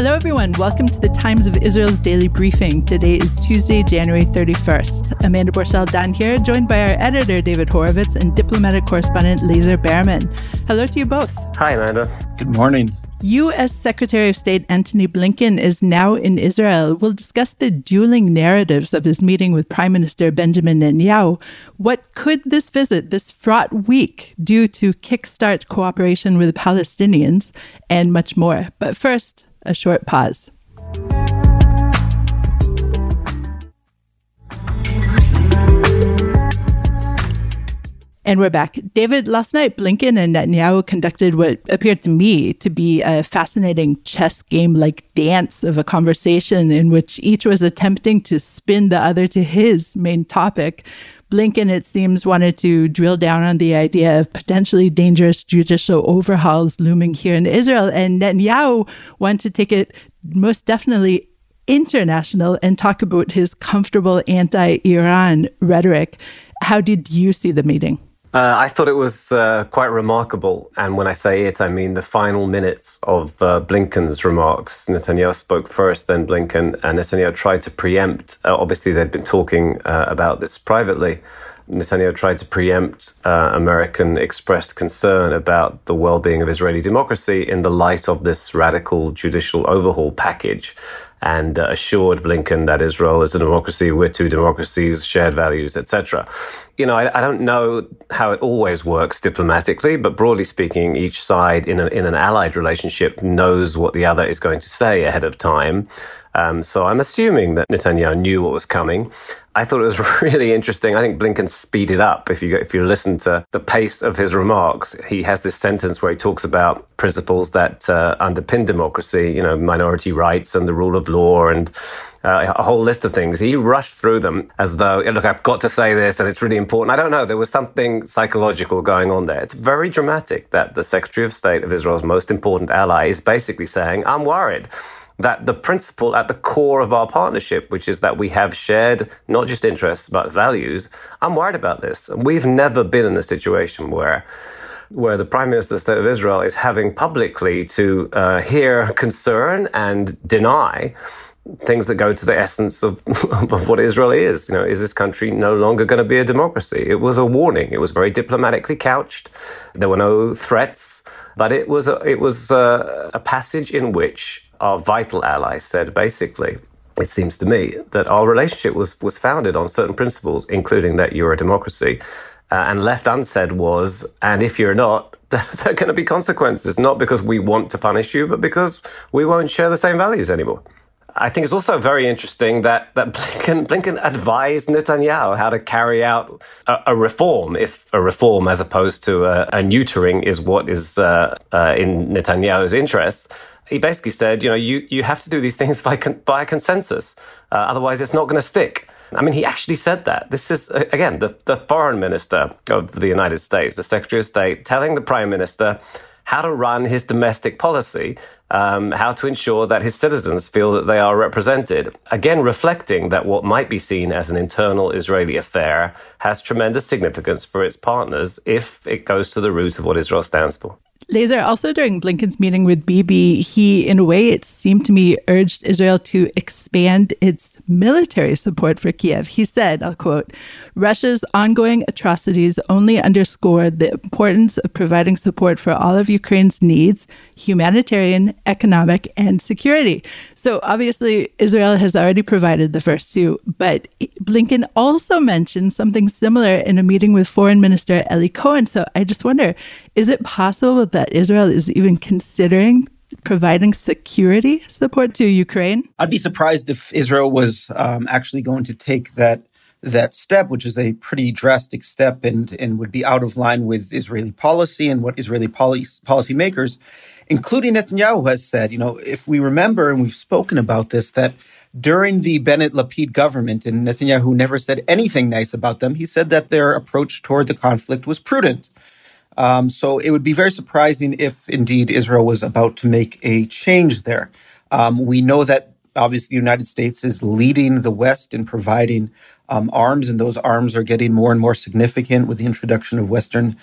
Hello, everyone. Welcome to the Times of Israel's Daily Briefing. Today is Tuesday, January 31st. Amanda Borchel-Dan here, joined by our editor, David Horowitz, and diplomatic correspondent, Lazer Berman. Hello to you both. Hi, Amanda. Good morning. U.S. Secretary of State Antony Blinken is now in Israel. We'll discuss the dueling narratives of his meeting with Prime Minister Benjamin Netanyahu. What could this visit, this fraught week, do to kickstart cooperation with the Palestinians and much more? But first, a short pause. And we're back. David, last night, Blinken and Netanyahu conducted what appeared to me to be a fascinating chess game-like dance of a conversation in which each was attempting to spin the other to his main topic. Blinken, it seems, wanted to drill down on the idea of potentially dangerous judicial overhauls looming here in Israel, and Netanyahu wanted to take it most definitely international and talk about his comfortable anti-Iran rhetoric. How did you see the meeting? I thought it was quite remarkable. And when I say it, I mean the final minutes of Blinken's remarks. Netanyahu spoke first, then Blinken, and Netanyahu tried to preempt. Obviously, they'd been talking about this privately. Netanyahu tried to preempt American expressed concern about the well-being of Israeli democracy in the light of this radical judicial overhaul package, and assured Blinken that Israel is a democracy, we're two democracies, shared values, etc. You know, I don't know how it always works diplomatically, but broadly speaking, each side in an allied relationship knows what the other is going to say ahead of time. So I'm assuming that Netanyahu knew what was coming. I thought it was really interesting. I think Blinken speeded up. If you listen to the pace of his remarks, he has this sentence where he talks about principles that underpin democracy, you know, minority rights and the rule of law and a whole list of things. He rushed through them as though, look, I've got to say this and it's really important. I don't know. There was something psychological going on there. It's very dramatic that the Secretary of State of Israel's most important ally is basically saying, I'm worried that the principle at the core of our partnership, which is that we have shared not just interests, but values, I'm worried about this. We've never been in a situation where the Prime Minister of the State of Israel is having publicly to hear concern and deny things that go to the essence of what Israel is. You know, is this country no longer going to be a democracy? It was a warning. It was very diplomatically couched. There were no threats, but it was a passage in which our vital ally said, basically, it seems to me, that our relationship was founded on certain principles, including that you're a democracy. And left unsaid was, and if you're not, there are going to be consequences, not because we want to punish you, but because we won't share the same values anymore. I think it's also very interesting that Blinken advised Netanyahu how to carry out a reform, if a reform as opposed to a neutering is what is in Netanyahu's interests. He basically said, you know, you have to do these things by consensus. Otherwise, it's not going to stick. I mean, he actually said that. This is, again, the foreign minister of the United States, the Secretary of State, telling the Prime Minister how to run his domestic policy, how to ensure that his citizens feel that they are represented. Again, reflecting that what might be seen as an internal Israeli affair has tremendous significance for its partners if it goes to the root of what Israel stands for. Lazer, also during Blinken's meeting with Bibi, he, in a way, it seemed to me, urged Israel to expand its military support for Kiev. He said, I'll quote, Russia's ongoing atrocities only underscore the importance of providing support for all of Ukraine's needs, humanitarian, economic, and security. So obviously, Israel has already provided the first two, but Blinken also mentioned something similar in a meeting with Foreign Minister Eli Cohen. So I just wonder, is it possible that Israel is even considering providing security support to Ukraine? I'd be surprised if Israel was actually going to take that step, which is a pretty drastic step and would be out of line with Israeli policy and what Israeli policymakers, including Netanyahu, has said. You know, if we remember, and we've spoken about this, that during the Bennett-Lapid government, and Netanyahu never said anything nice about them, he said that their approach toward the conflict was prudent. So it would be very surprising if indeed Israel was about to make a change there. We know that obviously the United States is leading the West in providing arms, and those arms are getting more and more significant with the introduction of Western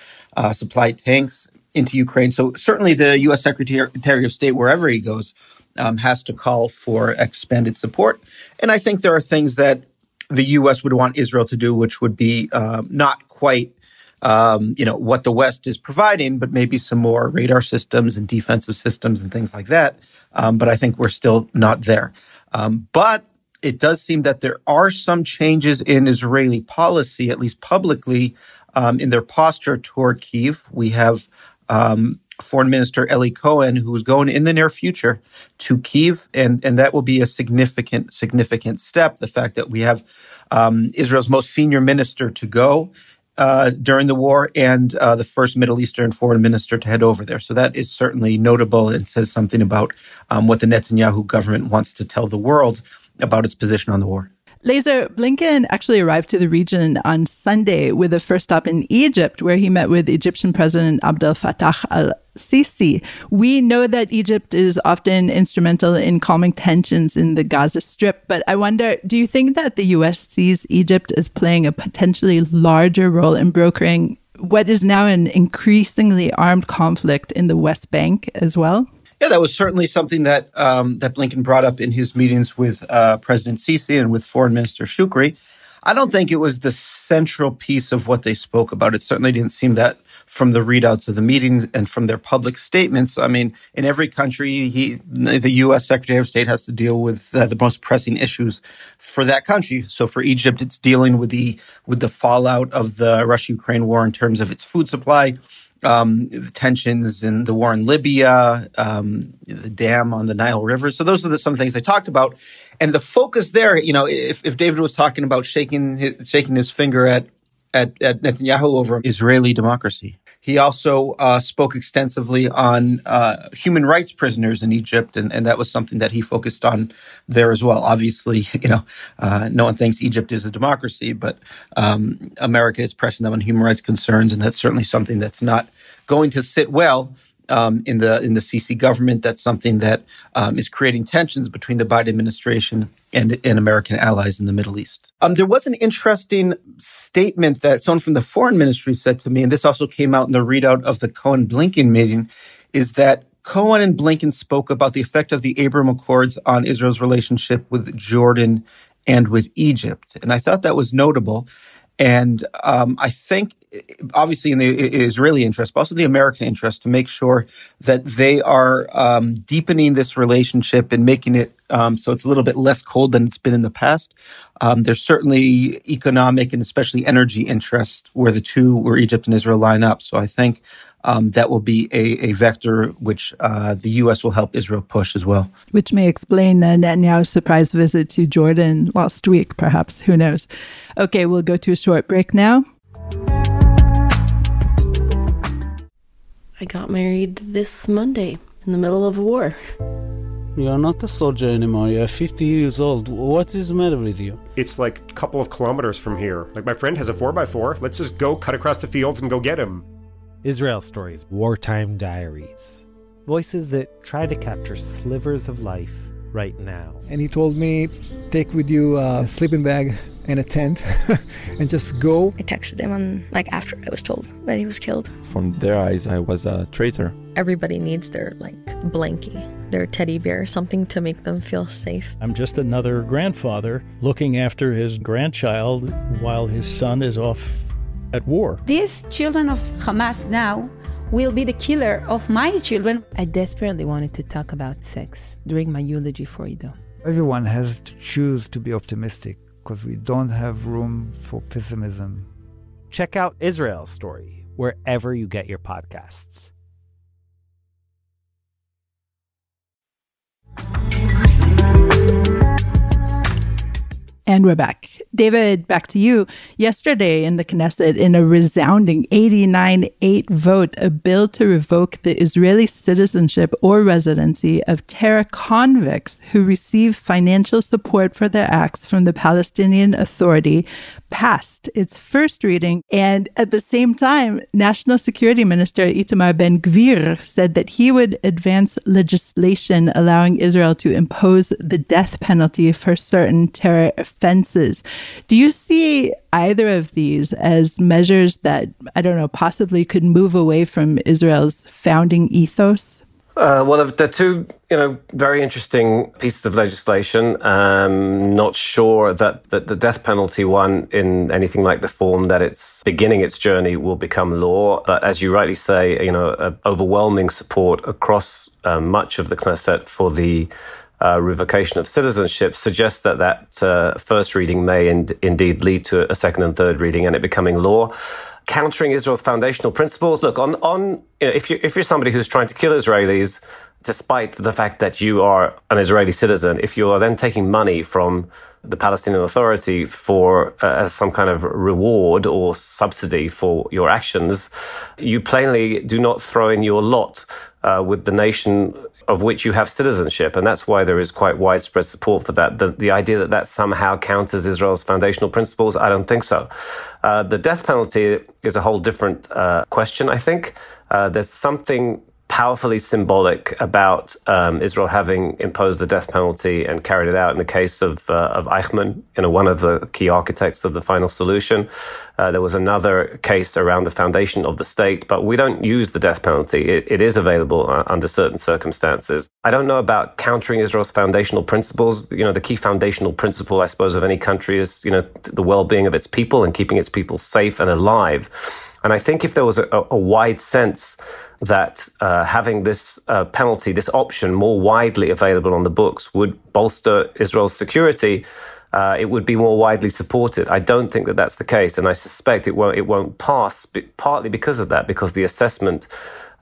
supplied tanks into Ukraine. So certainly the U.S. Secretary of State, wherever he goes, has to call for expanded support. And I think there are things that the U.S. would want Israel to do, which would be not quite what the West is providing, but maybe some more radar systems and defensive systems and things like that. But I think we're still not there. But it does seem that there are some changes in Israeli policy, at least publicly, in their posture toward Kyiv. We have Foreign Minister Eli Cohen, who is going in the near future to Kyiv, and that will be a significant step. The fact that we have Israel's most senior minister to go during the war and the first Middle Eastern foreign minister to head over there. So that is certainly notable and says something about what the Netanyahu government wants to tell the world about its position on the war. Lazer, Blinken actually arrived to the region on Sunday with a first stop in Egypt, where he met with Egyptian President Abdel Fattah al Sisi. We know that Egypt is often instrumental in calming tensions in the Gaza Strip, but I wonder, do you think that the U.S. sees Egypt as playing a potentially larger role in brokering what is now an increasingly armed conflict in the West Bank as well? Yeah, that was certainly something that that Blinken brought up in his meetings with President Sisi and with Foreign Minister Shoukry. I don't think it was the central piece of what they spoke about. It certainly didn't seem that from the readouts of the meetings and from their public statements. I mean, in every country, the U.S. Secretary of State has to deal with the most pressing issues for that country. So for Egypt, it's dealing with the fallout of the Russia-Ukraine war in terms of its food supply, the tensions in the war in Libya, the dam on the Nile River. So those are some things they talked about. And the focus there, if David was talking about shaking his finger at Netanyahu over Israeli democracy. He also spoke extensively on human rights prisoners in Egypt, and that was something that he focused on there as well. Obviously, no one thinks Egypt is a democracy, but America is pressing them on human rights concerns, and that's certainly something that's not going to sit well in the Sisi government. That's something that is creating tensions between the Biden administration and American allies in the Middle East. There was an interesting statement that someone from the foreign ministry said to me, and this also came out in the readout of the Cohen-Blinken meeting, is that Cohen and Blinken spoke about the effect of the Abraham Accords on Israel's relationship with Jordan and with Egypt. And I thought that was notable. And I think, obviously, in the Israeli interest, but also the American interest, to make sure that they are deepening this relationship and making it so it's a little bit less cold than it's been in the past. There's certainly economic and especially energy interest where Egypt and Israel line up. So I think that will be a vector which the U.S. will help Israel push as well. Which may explain Netanyahu's surprise visit to Jordan last week, perhaps. Who knows? Okay, we'll go to a short break now. I got married this Monday in the middle of a war. You are not a soldier anymore. You are 50 years old. What is the matter with you? It's like a couple of kilometers from here. Like, my friend has a 4x4. Let's just go cut across the fields and go get him. Israel Stories, Wartime Diaries. Voices that try to capture slivers of life right now. And he told me, take with you a sleeping bag and a tent and just go. I texted him after I was told that he was killed. From their eyes, I was a traitor. Everybody needs their blankie, their teddy bear, something to make them feel safe. I'm just another grandfather looking after his grandchild while his son is off at war. These children of Hamas now will be the killer of my children. I desperately wanted to talk about sex during my eulogy for Ido. Everyone has to choose to be optimistic, because we don't have room for pessimism. Check out Israel Story wherever you get your podcasts. And we're back. David, back to you. Yesterday in the Knesset, in a resounding 89-8 vote, a bill to revoke the Israeli citizenship or residency of terror convicts who receive financial support for their acts from the Palestinian Authority passed its first reading. And at the same time, National Security Minister Itamar Ben-Gvir said that he would advance legislation allowing Israel to impose the death penalty for certain terror offenses. Do you see either of these as measures that, possibly could move away from Israel's founding ethos? Well, there are two, very interesting pieces of legislation. Not sure that the death penalty one, in anything like the form that it's beginning its journey, will become law. But as you rightly say, overwhelming support across much of the Knesset for the revocation of citizenship suggests that first reading may indeed lead to a second and third reading and it becoming law. Countering Israel's foundational principles. Look, if you're somebody who's trying to kill Israelis, despite the fact that you are an Israeli citizen, if you are then taking money from the Palestinian Authority for as some kind of reward or subsidy for your actions, you plainly do not throw in your lot with the nation of which you have citizenship. And that's why there is quite widespread support for that. The idea that somehow counters Israel's foundational principles, I don't think so. The death penalty is a whole different question, I think. There's something powerfully symbolic about Israel having imposed the death penalty and carried it out in the case of Eichmann, one of the key architects of the final solution. There was another case around the foundation of the state, but we don't use the death penalty. It is available under certain circumstances. I don't know about countering Israel's foundational principles. The key foundational principle, I suppose, of any country is, the well-being of its people and keeping its people safe and alive. And I think if there was a wide sense that having this penalty, this option more widely available on the books would bolster Israel's security, it would be more widely supported. I don't think that that's the case. And I suspect it won't pass, partly because of that, because the assessment,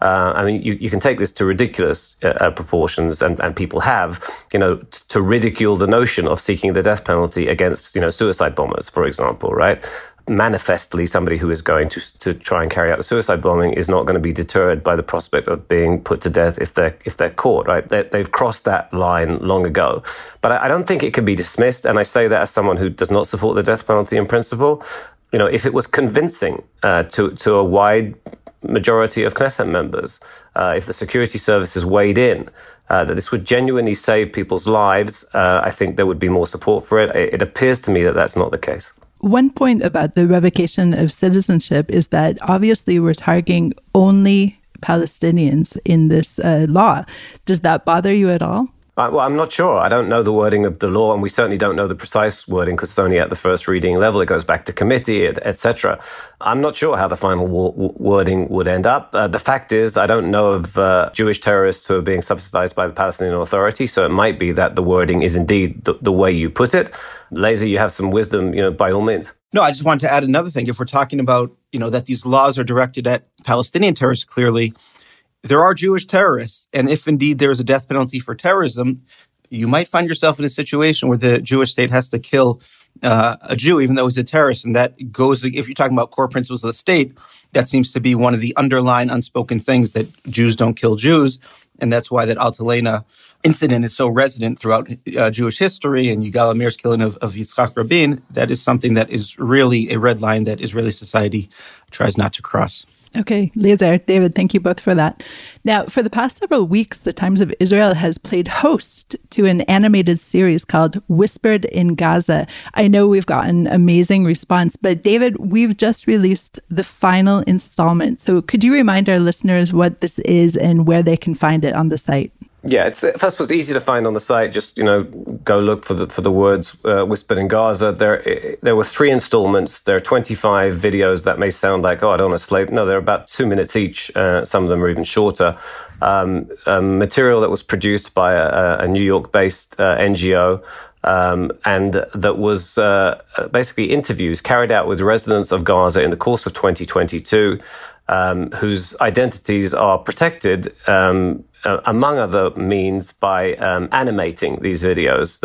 you can take this to ridiculous proportions, and people have, to ridicule the notion of seeking the death penalty against, suicide bombers, for example, right? Manifestly, somebody who is going to try and carry out a suicide bombing is not going to be deterred by the prospect of being put to death if they're caught, right? They've crossed that line long ago. But I don't think it can be dismissed, and I say that as someone who does not support the death penalty in principle. If it was convincing to a wide majority of Knesset members, if the security services weighed in, that this would genuinely save people's lives, I think there would be more support for it. It appears to me that that's not the case. One point about the revocation of citizenship is that obviously we're targeting only Palestinians in this law. Does that bother you at all? Well, I'm not sure. I don't know the wording of the law, and we certainly don't know the precise wording because it's only at the first reading level. It goes back to committee, etc. I'm not sure how the final wording would end up. The fact is, I don't know of Jewish terrorists who are being subsidized by the Palestinian Authority, so it might be that the wording is indeed the way you put it. Lazer, you have some wisdom, by all means. No, I just wanted to add another thing. If we're talking about, that these laws are directed at Palestinian terrorists, clearly, there are Jewish terrorists, and if indeed there is a death penalty for terrorism, you might find yourself in a situation where the Jewish state has to kill a Jew, even though he's a terrorist. And that goes, if you're talking about core principles of the state, that seems to be one of the underlying unspoken things, that Jews don't kill Jews. And that's why that Altalena incident is so resonant throughout Jewish history, and Gili Amar's killing of Yitzhak Rabin. That is something that is really a red line that Israeli society tries not to cross. Okay, Lazer, David, thank you both for that. Now, for the past several weeks, the Times of Israel has played host to an animated series called Whispered in Gaza. I know we've gotten amazing response, but David, we've just released the final installment. So could you remind our listeners what this is and where they can find it on the site? Yeah, first of all, it's easy to find on the site. Just, go look for the words Whispered in Gaza. There were three installments. There are 25 videos that may sound like, I don't want to slate. No, they're about 2 minutes each. Some of them are even shorter. Material that was produced by a New York-based NGO. And that was basically interviews carried out with residents of Gaza in the course of 2022, whose identities are protected, among other means, by animating these videos.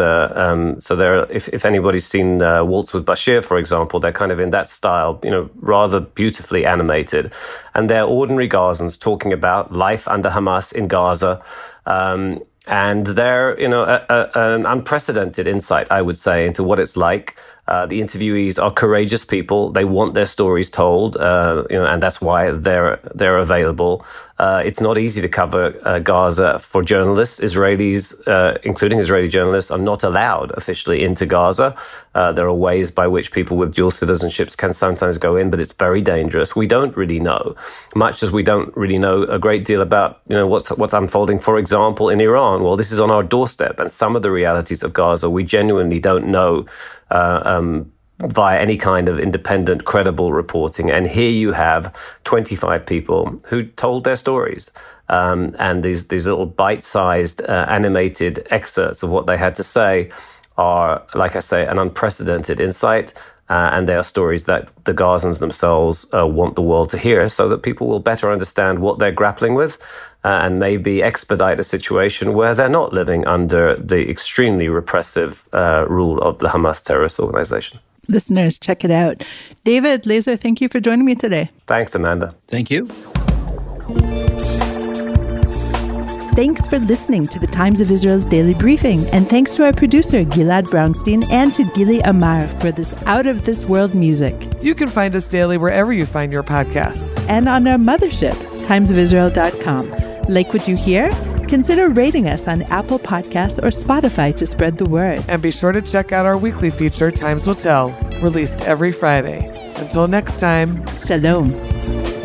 So if anybody's seen Waltz with Bashir, for example, they're kind of in that style, rather beautifully animated. And they're ordinary Gazans talking about life under Hamas in Gaza. And they're, an unprecedented insight, I would say, into what it's like The interviewees are courageous people. They want their stories told, and that's why they're available. It's not easy to cover Gaza for journalists. Israelis, including Israeli journalists, are not allowed officially into Gaza. There are ways by which people with dual citizenships can sometimes go in, but it's very dangerous. We don't really know, much as we don't really know a great deal about what's unfolding, for example, in Iran. Well, this is on our doorstep, and some of the realities of Gaza we genuinely don't know via any kind of independent, credible reporting. And here you have 25 people who told their stories, and these little bite-sized animated excerpts of what they had to say are, like I say, an unprecedented insight, and they are stories that the Gazans themselves want the world to hear, so that people will better understand what they're grappling with, and maybe expedite a situation where they're not living under the extremely repressive rule of the Hamas terrorist organization. Listeners, check it out. David, Lazer, thank you for joining me today. Thanks, Amanda. Thank you. Thanks for listening to the Times of Israel's Daily Briefing, and thanks to our producer, Gilad Brownstein, and to Gili Amar for this out-of-this-world music. You can find us daily wherever you find your podcasts. And on our mothership, timesofisrael.com. Like what you hear? Consider rating us on Apple Podcasts or Spotify to spread the word. And be sure to check out our weekly feature, Times Will Tell, released every Friday. Until next time, Shalom.